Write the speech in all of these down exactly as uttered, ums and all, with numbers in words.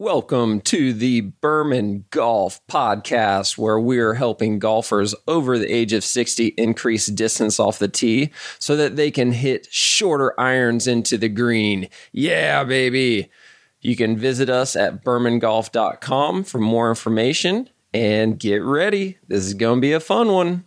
Welcome to the Berman Golf Podcast, where we're helping golfers over the age of sixty increase distance off the tee so that they can hit shorter irons into the green. Yeah, baby. You can visit us at berman golf dot com for more information, and get ready. This is going to be a fun one.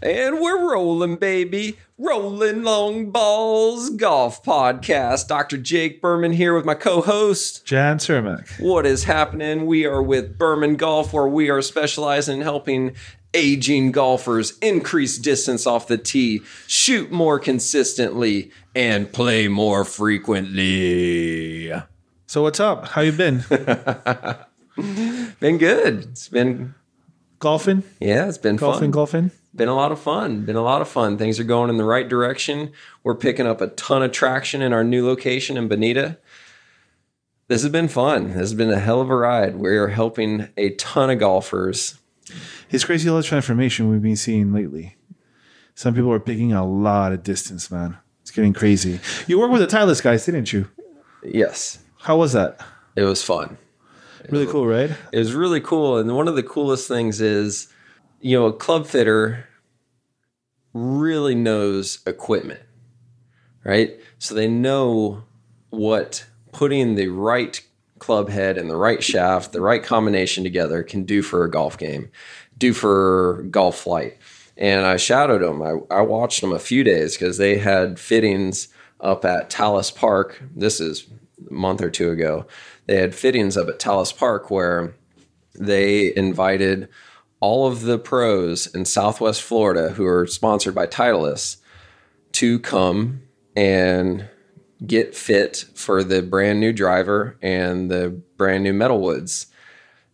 And we're rolling, baby. Rolling Long Balls Golf Podcast. Doctor Jake Berman here with my co-host, Jan Cermak. What is happening? We are with Berman Golf, where we are specializing in helping aging golfers increase distance off the tee, shoot more consistently, and play more frequently. So what's up? How you been? Been good. It's been... Golfing? Yeah, it's been golfing, fun. Golfing, golfing. Been a lot of fun. Been a lot of fun. Things are going in the right direction. We're picking up a ton of traction in our new location in Bonita. This has been fun. This has been a hell of a ride. We're helping a ton of golfers. It's crazy a lot of transformation we've been seeing lately. Some people are picking a lot of distance, man. It's getting crazy. You worked with the Titleist guys, didn't you? Yes. How was that? It was fun. Really cool, right? It was really cool. And one of the coolest things is, you know, a club fitter really knows equipment, right? So they know what putting the right club head and the right shaft, the right combination together can do for a golf game, do for golf flight. And I shadowed them. I, I watched them a few days because they had fittings up at Talis Park. This is a month or two ago. They had fittings up at Talis Park where they invited all of the pros in Southwest Florida who are sponsored by Titleist to come and get fit for the brand new driver and the brand new metalwoods.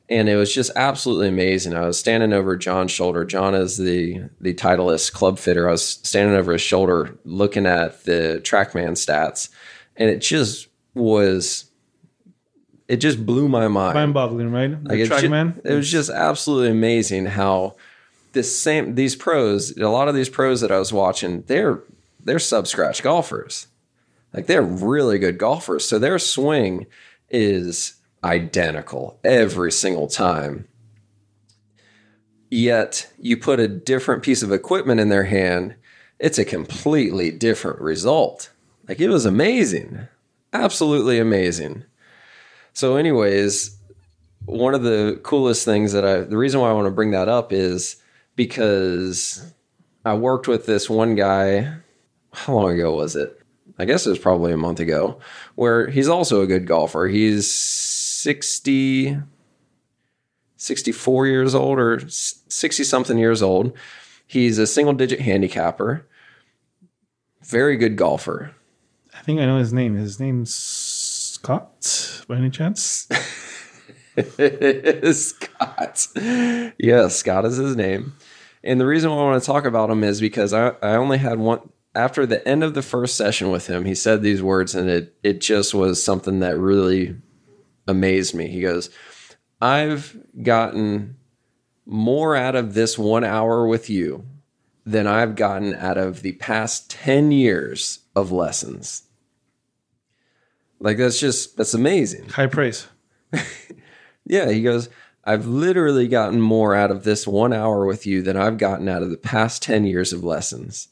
And it was just absolutely amazing. I was standing over John's shoulder. John is the, the Titleist club fitter. I was standing over his shoulder looking at the TrackMan stats, and it just was... It just blew my mind. Mind-boggling, right? Like it, ju- it was just absolutely amazing how this same these pros, a lot of these pros that I was watching, they're they're sub-scratch golfers. Like they're really good golfers. So their swing is identical every single time. Yet you put a different piece of equipment in their hand, it's a completely different result. Like it was amazing. Absolutely amazing. So anyways, one of the coolest things that I, the reason why I want to bring that up is because I worked with this one guy, how long ago was it? I guess it was probably a month ago, where he's also a good golfer. He's sixty, sixty-four years old or sixty something years old. He's a single digit handicapper, very good golfer. I think I know his name. His name's... Scott, by any chance? Scott. Yes, Scott is his name. And the reason why I want to talk about him is because I, I only had one... After the end of the first session with him, he said these words, and it, it just was something that really amazed me. He goes, I've gotten more out of this one hour with you than I've gotten out of the past ten years of lessons. Like, that's just, that's amazing. High praise. Yeah, he goes, I've literally gotten more out of this one hour with you than I've gotten out of the past ten years of lessons.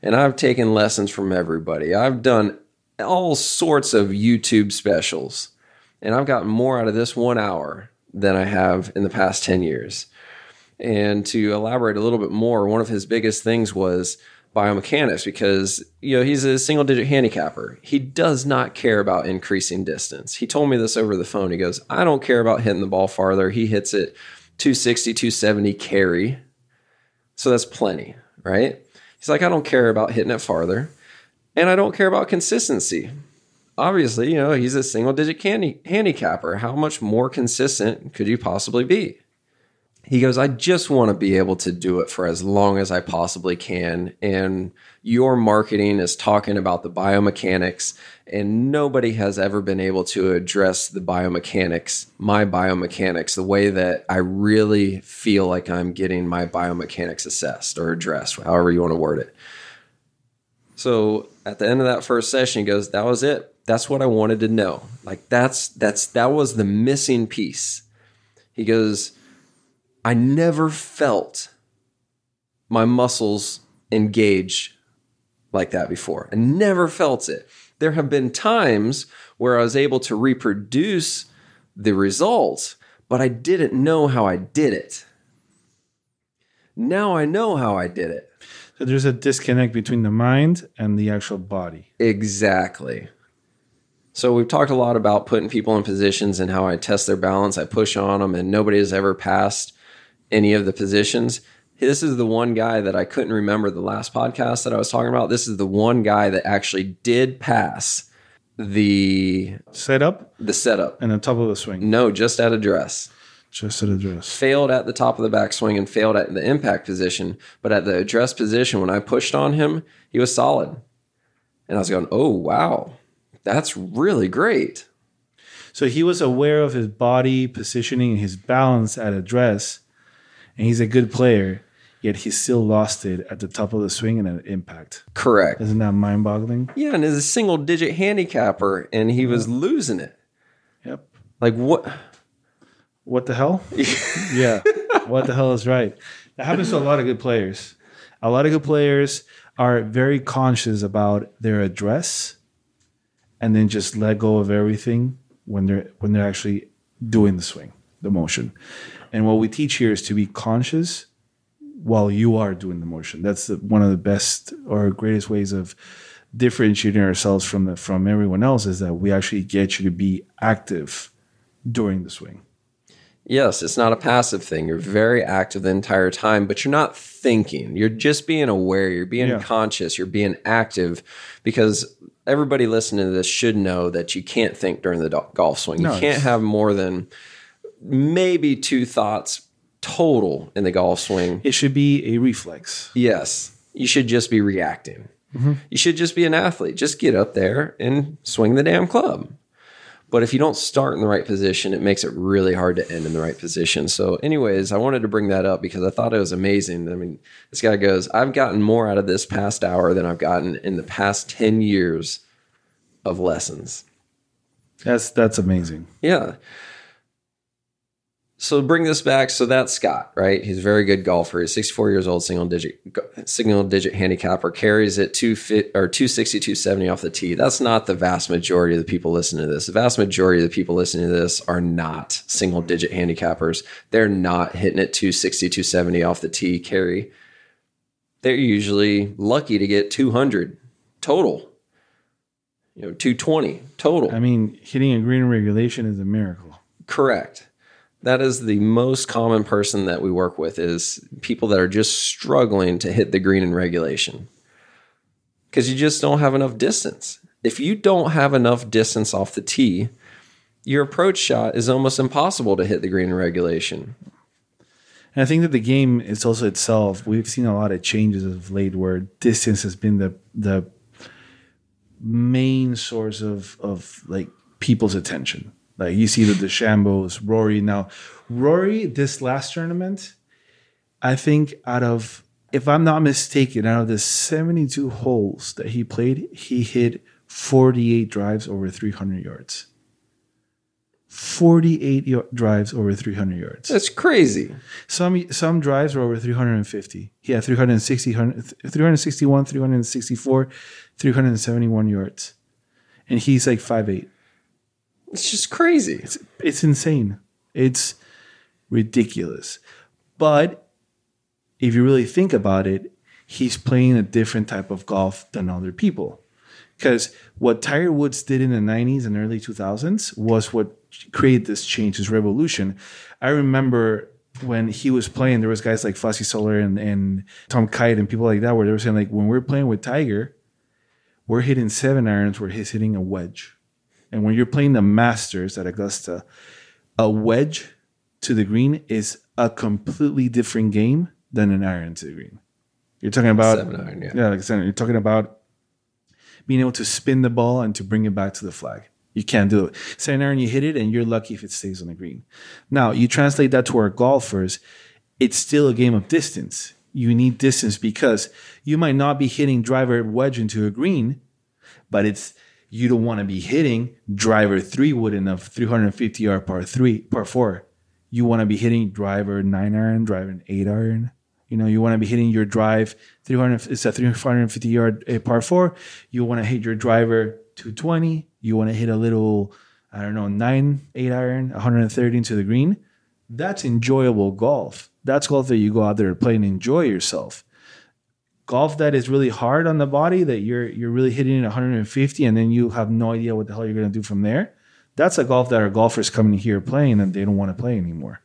And I've taken lessons from everybody. I've done all sorts of YouTube specials. And I've gotten more out of this one hour than I have in the past ten years. And to elaborate a little bit more, one of his biggest things was biomechanics, because you know he's a single digit handicapper. He does not care about increasing distance. He told me this over the phone. He goes, I don't care about hitting the ball farther. He hits it two sixty, two seventy carry. So that's plenty, right? He's like, I don't care about hitting it farther. And I don't care about consistency. Obviously, you know, he's a single digit candy- handicapper. How much more consistent could you possibly be? He goes, I just want to be able to do it for as long as I possibly can. And your marketing is talking about the biomechanics, and nobody has ever been able to address the biomechanics, my biomechanics, the way that I really feel like I'm getting my biomechanics assessed or addressed, however you want to word it. So at the end of that first session, he goes, that was it. That's what I wanted to know. Like that's, that's, that was the missing piece. He goes, I never felt my muscles engage like that before. I never felt it. There have been times where I was able to reproduce the results, but I didn't know how I did it. Now I know how I did it. So there's a disconnect between the mind and the actual body. Exactly. So we've talked a lot about putting people in positions and how I test their balance. I push on them, and nobody has ever passed any of the positions. This is the one guy that I couldn't remember the last podcast that I was talking about. This is the one guy that actually did pass the setup, the setup, and the top of the swing. No, just at address. Just at address. Failed at the top of the backswing and failed at the impact position, but at the address position, when I pushed on him, he was solid. And I was going, "Oh wow, that's really great." So he was aware of his body positioning and his balance at address, and he's a good player. Yet he still lost it at the top of the swing and at impact. Correct. Isn't that mind-boggling? Yeah, and as a single-digit handicapper, and he was losing it. Yep. Like, what? What the hell? Yeah. What the hell is right? That happens to a lot of good players. A lot of good players are very conscious about their address and then just let go of everything when they're when they're actually doing the swing, the motion. And what we teach here is to be conscious while you are doing the motion. That's the, one of the best or greatest ways of differentiating ourselves from the, from everyone else, is that we actually get you to be active during the swing. Yes, it's not a passive thing. You're very active the entire time, but you're not thinking. You're just being aware. You're being yeah. conscious. You're being active, because everybody listening to this should know that you can't think during the do- golf swing. No, you can't have more than maybe two thoughts total in the golf swing. It should be a reflex. Yes. You should just be reacting. Mm-hmm. You should just be an athlete. Just get up there and swing the damn club. But if you don't start in the right position, it makes it really hard to end in the right position. So anyways, I wanted to bring that up because I thought it was amazing. I mean, this guy goes, I've gotten more out of this past hour than I've gotten in the past ten years of lessons. That's, that's amazing. Yeah. So bring this back. So that's Scott, right? He's a very good golfer. He's sixty-four years old, single digit, single digit handicapper, carries it two fit or two sixty, two seventy off the tee. That's not the vast majority of the people listening to this. The vast majority of the people listening to this are not single digit handicappers. They're not hitting it two sixty, two seventy off the tee carry. They're usually lucky to get two hundred total, you know, two twenty total. I mean, hitting a green regulation is a miracle. Correct. That is the most common person that we work with, is people that are just struggling to hit the green in regulation because you just don't have enough distance. If you don't have enough distance off the tee, your approach shot is almost impossible to hit the green in regulation. And I think that the game is also itself. We've seen a lot of changes of late where distance has been the the main source of of like people's attention. Like you see the DeChambeaus, Rory. Now, Rory, this last tournament, I think out of, if I'm not mistaken, out of the seventy-two holes that he played, he hit forty-eight drives over three hundred yards. forty-eight y- drives over three hundred yards. That's crazy. Some some drives were over three hundred fifty. He had three hundred sixty, three hundred sixty-one, three hundred sixty-four, three hundred seventy-one yards. And he's like five foot eight. It's just crazy. It's, it's insane. It's ridiculous. But if you really think about it, he's playing a different type of golf than other people. Because what Tiger Woods did in the nineties and early two thousands was what created this change, this revolution. I remember when he was playing, there was guys like Fossey Solar and, and Tom Kite and people like that where they were saying, like, when we're playing with Tiger, we're hitting seven irons where he's hitting a wedge. And when you're playing the Masters at Augusta, a wedge to the green is a completely different game than an iron to the green. You're talking about seven iron, yeah. Yeah, like seven. You're talking about being able to spin the ball and to bring it back to the flag. You can't do it. Seven iron, you hit it, and you're lucky if it stays on the green. Now you translate that to our golfers. It's still a game of distance. You need distance because you might not be hitting driver wedge into a green, but it's you don't want to be hitting driver three wood in a three hundred fifty yard par three, par four. You want to be hitting driver nine iron, driver eight iron. You know, you want to be hitting your drive three hundred. It's a three hundred fifty yard uh, par four. You want to hit your driver two twenty. You want to hit a little, I don't know, nine, eight iron, one thirty into the green. That's enjoyable golf. That's golf that you go out there and play and enjoy yourself. Golf that is really hard on the body, that you're you're really hitting one fifty and then you have no idea what the hell you're going to do from there. That's a golf that our golfers coming here playing and they don't want to play anymore.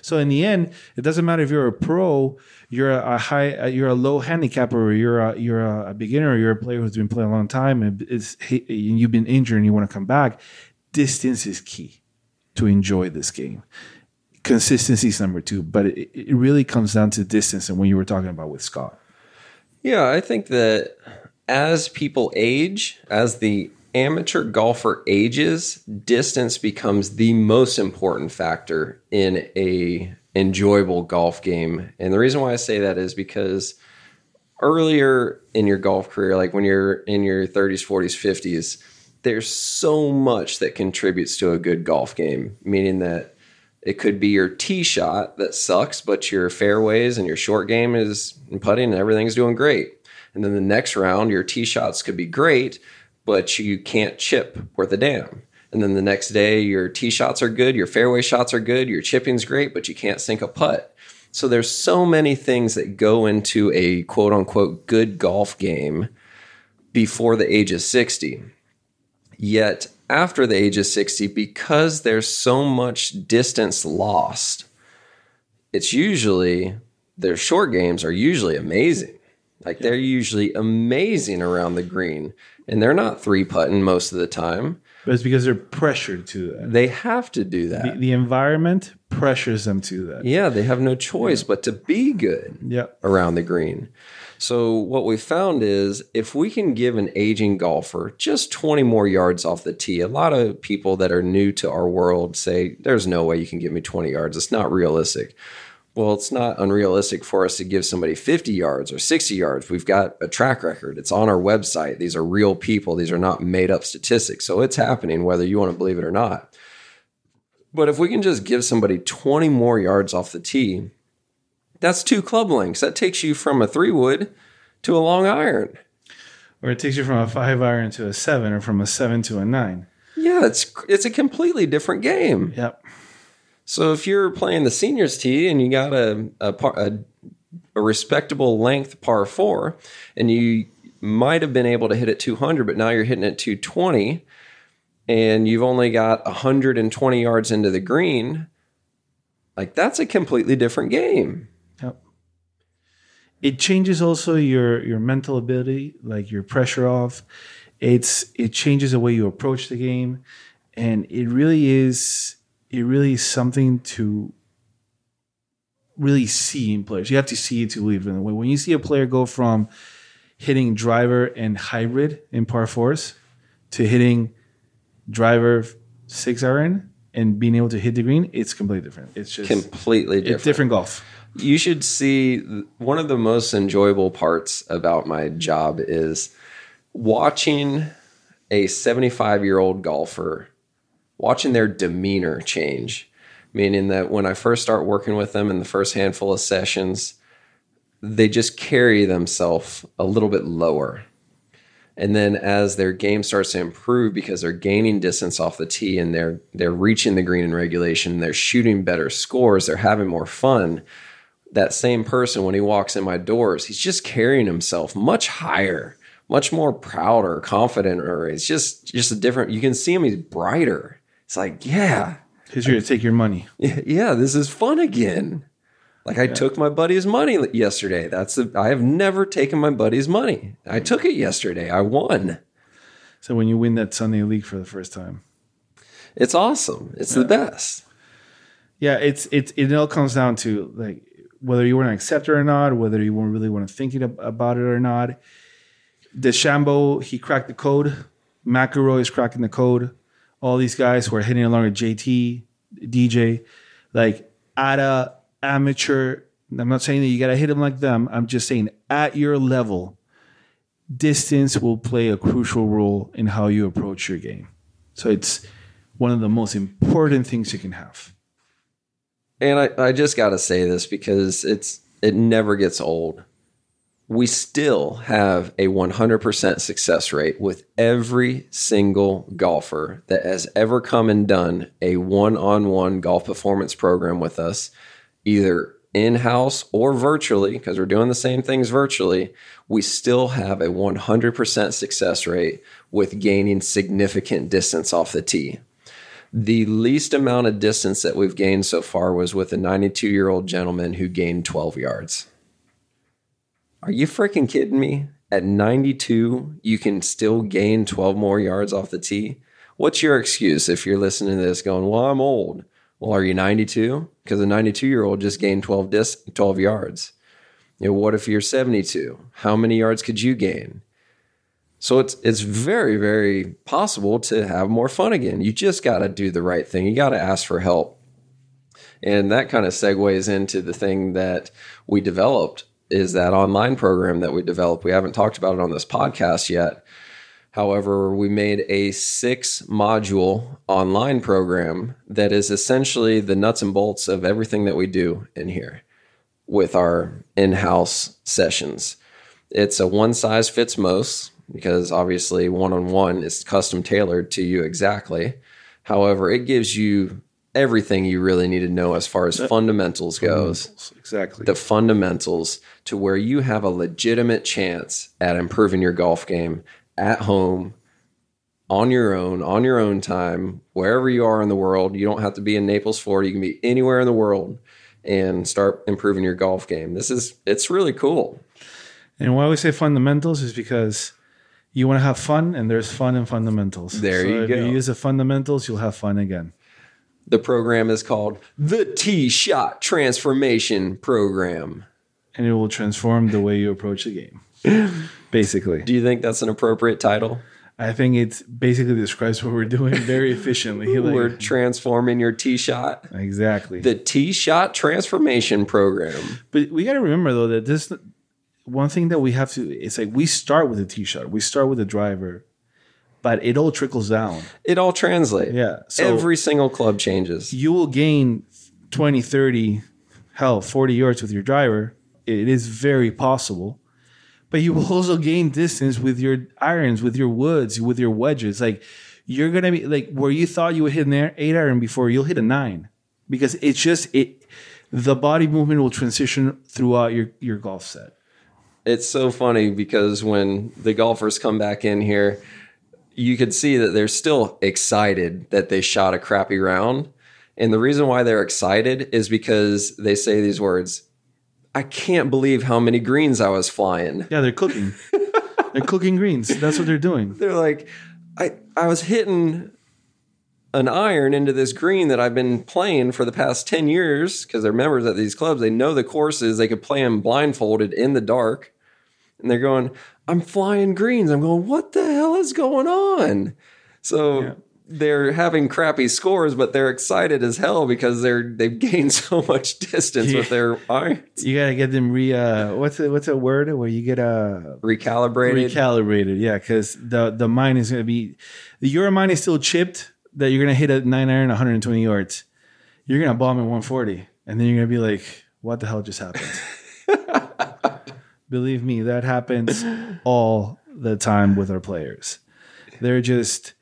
So in the end, it doesn't matter if you're a pro, you're a high, you're a low handicapper, or you're a, you're a beginner, or you're a player who's been playing a long time and it's, you've been injured and you want to come back. Distance is key to enjoy this game. Consistency is number two, but it, it really comes down to distance and what you were talking about with Scott. Yeah, I think that as people age, as the amateur golfer ages, distance becomes the most important factor in a enjoyable golf game. And the reason why I say that is because earlier in your golf career, like when you're in your thirties, forties, fifties, there's so much that contributes to a good golf game, meaning that it could be your tee shot that sucks, but your fairways and your short game is and putting and everything's doing great. And then the next round, your tee shots could be great, but you can't chip worth a damn. And then the next day, your tee shots are good, your fairway shots are good, your chipping's great, but you can't sink a putt. So there's so many things that go into a quote unquote good golf game before the age of sixty. Yet after the age of sixty, because there's so much distance lost, it's usually their short games are usually amazing. Like they're usually amazing around the green and they're not three putting most of the time. But it's because they're pressured to that. They have to do that. The, the environment pressures them to that. Yeah, they have no choice yeah. but to be good yeah. around the green. So what we found is if we can give an aging golfer just twenty more yards off the tee, a lot of people that are new to our world say, there's no way you can give me twenty yards. It's not realistic. Well, it's not unrealistic for us to give somebody fifty yards or sixty yards. We've got a track record. It's on our website. These are real people. These are not made up statistics. So it's happening whether you want to believe it or not. But if we can just give somebody twenty more yards off the tee, that's two club lengths. That takes you from a three wood to a long iron. Or it takes you from a five iron to a seven or from a seven to a nine. Yeah, it's it's a completely different game. Yep. So if you're playing the seniors tee and you got a a, par, a a respectable length par four and you might have been able to hit it two hundred, but now you're hitting it two twenty and you've only got one hundred twenty yards into the green, like that's a completely different game. Yep. It changes also your, your mental ability, like your pressure off. It's it changes the way you approach the game, and it really is... It really is something to really see in players. You have to see it to believe in it. When you see a player go from hitting driver and hybrid in par fours to hitting driver six iron and being able to hit the green, it's completely different. It's just completely different. It's different golf. You should see one of the most enjoyable parts about my job is watching a seventy-five-year-old golfer watching their demeanor change, meaning that when I first start working with them in the first handful of sessions, they just carry themselves a little bit lower. And then as their game starts to improve because they're gaining distance off the tee and they're they're reaching the green in regulation, they're shooting better scores, they're having more fun, that same person, when he walks in my doors, he's just carrying himself much higher, much more prouder, confident, or it's just, just a different, you can see him, he's brighter. It's like, yeah. Because you're going to take your money. Yeah, this is fun again. Like, yeah. I took my buddy's money yesterday. That's the, I have never taken my buddy's money. I took it yesterday. I won. So when you win that Sunday league for the first time. It's awesome. It's yeah. the best. Yeah, it's it, it all comes down to, like, whether you want to accept it or not, whether you really want to think about it or not. DeChambeau, he cracked the code. McIlroy is cracking the code. All these guys who are hitting along with J T, D J, like at a amateur, I'm not saying that you got to hit them like them. I'm just saying at your level, distance will play a crucial role in how you approach your game. So it's one of the most important things you can have. And I, I just got to say this because it's it never gets old. We still have a one hundred percent success rate with every single golfer that has ever come and done a one-on-one golf performance program with us, either in-house or virtually, because we're doing the same things virtually. We still have a one hundred percent success rate with gaining significant distance off the tee. The least amount of distance that we've gained so far was with a ninety-two-year-old gentleman who gained twelve yards. Are you freaking kidding me? At ninety-two, you can still gain twelve more yards off the tee? What's your excuse if you're listening to this going, well, I'm old? Well, are you ninety-two? Because a ninety-two-year-old just gained twelve, dis- twelve yards. You know, what if you're seventy-two? How many yards could you gain? So it's it's very, very possible to have more fun again. You just got to do the right thing. You got to ask for help. And that kind of segues into the thing that we developed, is that online program that we developed. We haven't talked about it on this podcast yet. However, we made a six-module online program that is essentially the nuts and bolts of everything that we do in here with our in-house sessions. It's a one-size-fits-most, because obviously one-on-one is custom-tailored to you exactly. However, it gives you everything you really need to know as far as fundamentals goes. Exactly. The fundamentals, to where you have a legitimate chance at improving your golf game at home, on your own, on your own time, wherever you are in the world. You don't have to be in Naples, Florida. You can be anywhere in the world and start improving your golf game. This is, it's really cool. And why we say fundamentals is because you want to have fun, and there's fun in fundamentals. There so you go. If you use the fundamentals, you'll have fun again. The program is called the Tee Shot Transformation Program. And it will transform the way you approach the game. Basically. Do you think that's an appropriate title? I think it basically describes what we're doing very efficiently. Like, we're transforming your tee shot. Exactly. The Tee Shot Transformation Program. But we got to remember, though, that this one thing that we have to, it's like we start with the tee shot. We start with the driver, but it all trickles down. It all translates. Yeah. So every single club changes. You will gain twenty, thirty, hell, forty yards with your driver. It is very possible. But you will also gain distance with your irons, with your woods, with your wedges. Like, you're going to be like, where you thought you would hit an eight iron before, you'll hit a nine, because it's just it. The body movement will transition throughout your, your golf set. It's so funny because when the golfers come back in here, you could see that they're still excited that they shot a crappy round. And the reason why they're excited is because they say these words, I can't believe how many greens I was flying. Yeah, they're cooking. They're cooking greens. That's what they're doing. They're like, I, I was hitting an iron into this green that I've been playing for the past ten years, because they're members at these clubs. They know the courses. They could play them blindfolded in the dark. And they're going, I'm flying greens. I'm going, what the hell is going on? So yeah. They're having crappy scores, but they're excited as hell because they're they've gained so much distance yeah. with their irons. You gotta get them re uh, what's a, what's a word where you get a uh, recalibrated. Recalibrated, yeah, because the the mind is gonna be your mind is still chipped that you're gonna hit a nine iron one hundred twenty yards. You're gonna bomb at one forty, and then you're gonna be like, what the hell just happened? Believe me, that happens all the time with our players. They're just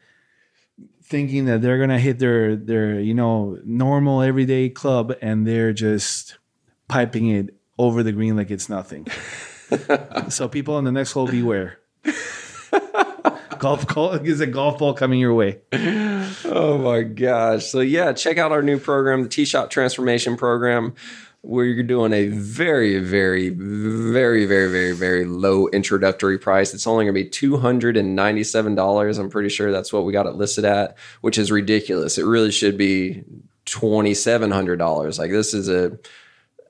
thinking that they're gonna hit their their you know normal everyday club, and they're just piping it over the green like it's nothing. So people on the next hole, beware. Golf call is a golf ball coming your way. Oh my gosh! So yeah, check out our new program, the Tee Shot Transformation Program, where you're doing a very, very, very, very, very, very low introductory price. It's only going to be two hundred ninety-seven dollars. I'm pretty sure that's what we got it listed at, which is ridiculous. It really should be two thousand seven hundred dollars. Like, this is a,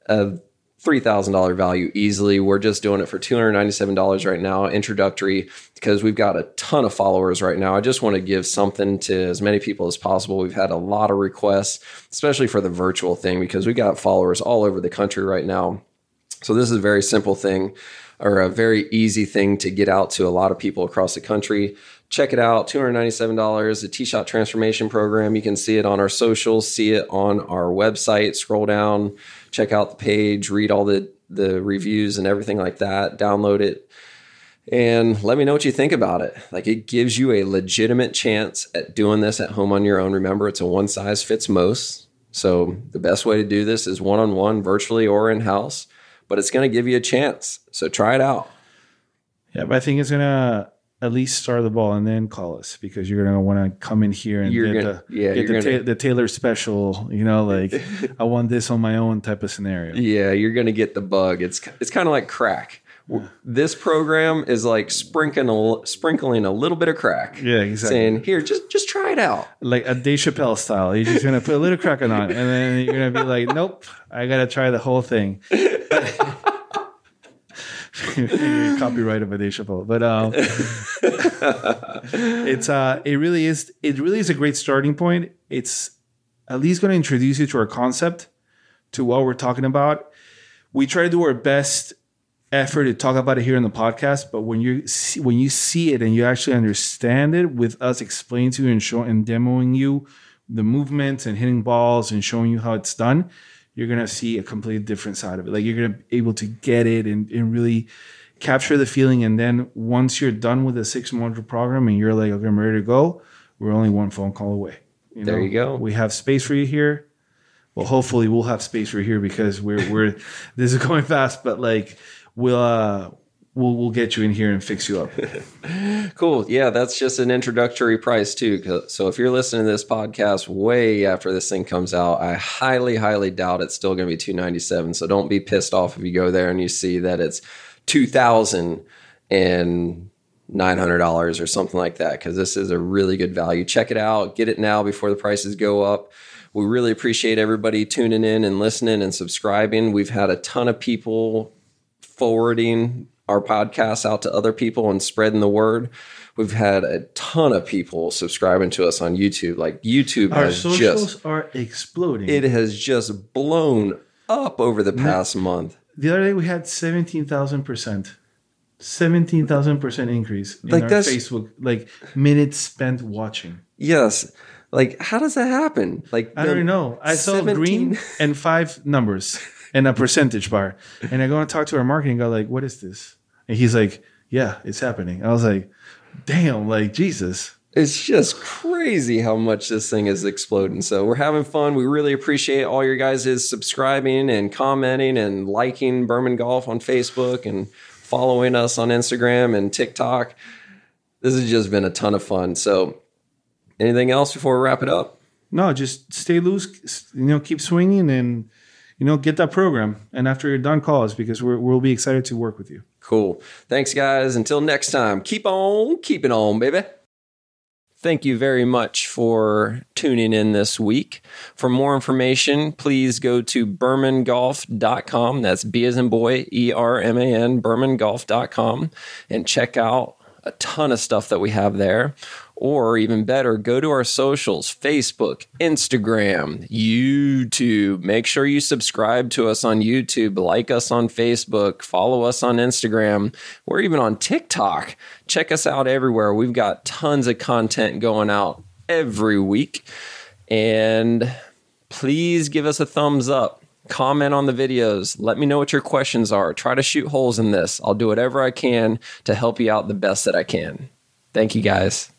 a three thousand dollars value easily. We're just doing it for two hundred ninety-seven dollars right now, introductory, because we've got a ton of followers right now. I just want to give something to as many people as possible. We've had a lot of requests, especially for the virtual thing, because we got followers all over the country right now. So this is a very simple thing. are a very easy thing to get out to a lot of people across the country. Check it out, two hundred ninety-seven dollars, the Tee Shot Transformation Program. You can see it on our socials, see it on our website, scroll down, check out the page, read all the, the reviews and everything like that, download it, and let me know what you think about it. Like, it gives you a legitimate chance at doing this at home on your own. Remember, it's a one size fits most. So the best way to do this is one-on-one, virtually or in-house, but it's going to give you a chance. So try it out. Yeah, but I think it's going to at least start the ball and then call us, because you're going to want to come in here and you're get, gonna, the, yeah, get the, gonna, ta- the Taylor special, you know, like I want this on my own type of scenario. Yeah, you're going to get the bug. It's it's kind of like crack. Yeah. This program is like sprinkling a, sprinkling a little bit of crack. Yeah, exactly. Saying, here, just just try it out. Like a Dave Chappelle style. You're just going to put a little crack on it, and then you're going to be like, nope, I got to try the whole thing. Copyright of a Dave Chappelle. But um, it's, uh, it, really is, it really is a great starting point. It's at least going to introduce you to our concept, to what we're talking about. We try to do our best effort to talk about it here in the podcast, but when you see, when you see it and you actually understand it, with us explaining to you and showing and demoing you the movements and hitting balls and showing you how it's done, you're gonna see a completely different side of it. Like, you're gonna be able to get it and, and really capture the feeling. And then once you're done with the six module program and you're like, okay, I'm ready to go, we're only one phone call away. You there know, you go. We have space for you here. Well, hopefully we'll have space for you here, because we're we're this is going fast, but like. We'll, uh, we'll we'll get you in here and fix you up. Cool. Yeah, that's just an introductory price too. So if you're listening to this podcast way after this thing comes out, I highly, highly doubt it's still going to be two hundred ninety-seven dollars. So don't be pissed off if you go there and you see that it's two thousand nine hundred dollars or something like that, because this is a really good value. Check it out. Get it now before the prices go up. We really appreciate everybody tuning in and listening and subscribing. We've had a ton of people forwarding our podcast out to other people and spreading the word. We've had a ton of people subscribing to us on YouTube. Like, YouTube our has socials just, are exploding. It has just blown up over the past now, month. The other day we had seventeen thousand percent. seventeen thousand percent increase in like our Facebook, like minutes spent watching. Yes. Like, how does that happen? Like, I don't know. I saw seventeen green and five numbers. And a percentage bar. And I go and talk to our marketing guy, like, what is this? And he's like, yeah, it's happening. I was like, damn, like, Jesus. It's just crazy how much this thing is exploding. So we're having fun. We really appreciate all your guys is subscribing and commenting and liking Berman Golf on Facebook and following us on Instagram and TikTok. This has just been a ton of fun. So anything else before we wrap it up? No, just stay loose, you know, keep swinging, and you know, get that program. And after you're done, call us, because we're, we'll be excited to work with you. Cool. Thanks, guys. Until next time, keep on keeping on, baby. Thank you very much for tuning in this week. For more information, please go to berman golf dot com. That's B as in boy, E R M A N, berman golf dot com. And check out a ton of stuff that we have there. Or even better, go to our socials, Facebook, Instagram, YouTube. Make sure you subscribe to us on YouTube, like us on Facebook, follow us on Instagram. We're even on TikTok. Check us out everywhere. We've got tons of content going out every week. And please give us a thumbs up. Comment on the videos. Let me know what your questions are. Try to shoot holes in this. I'll do whatever I can to help you out the best that I can. Thank you, guys.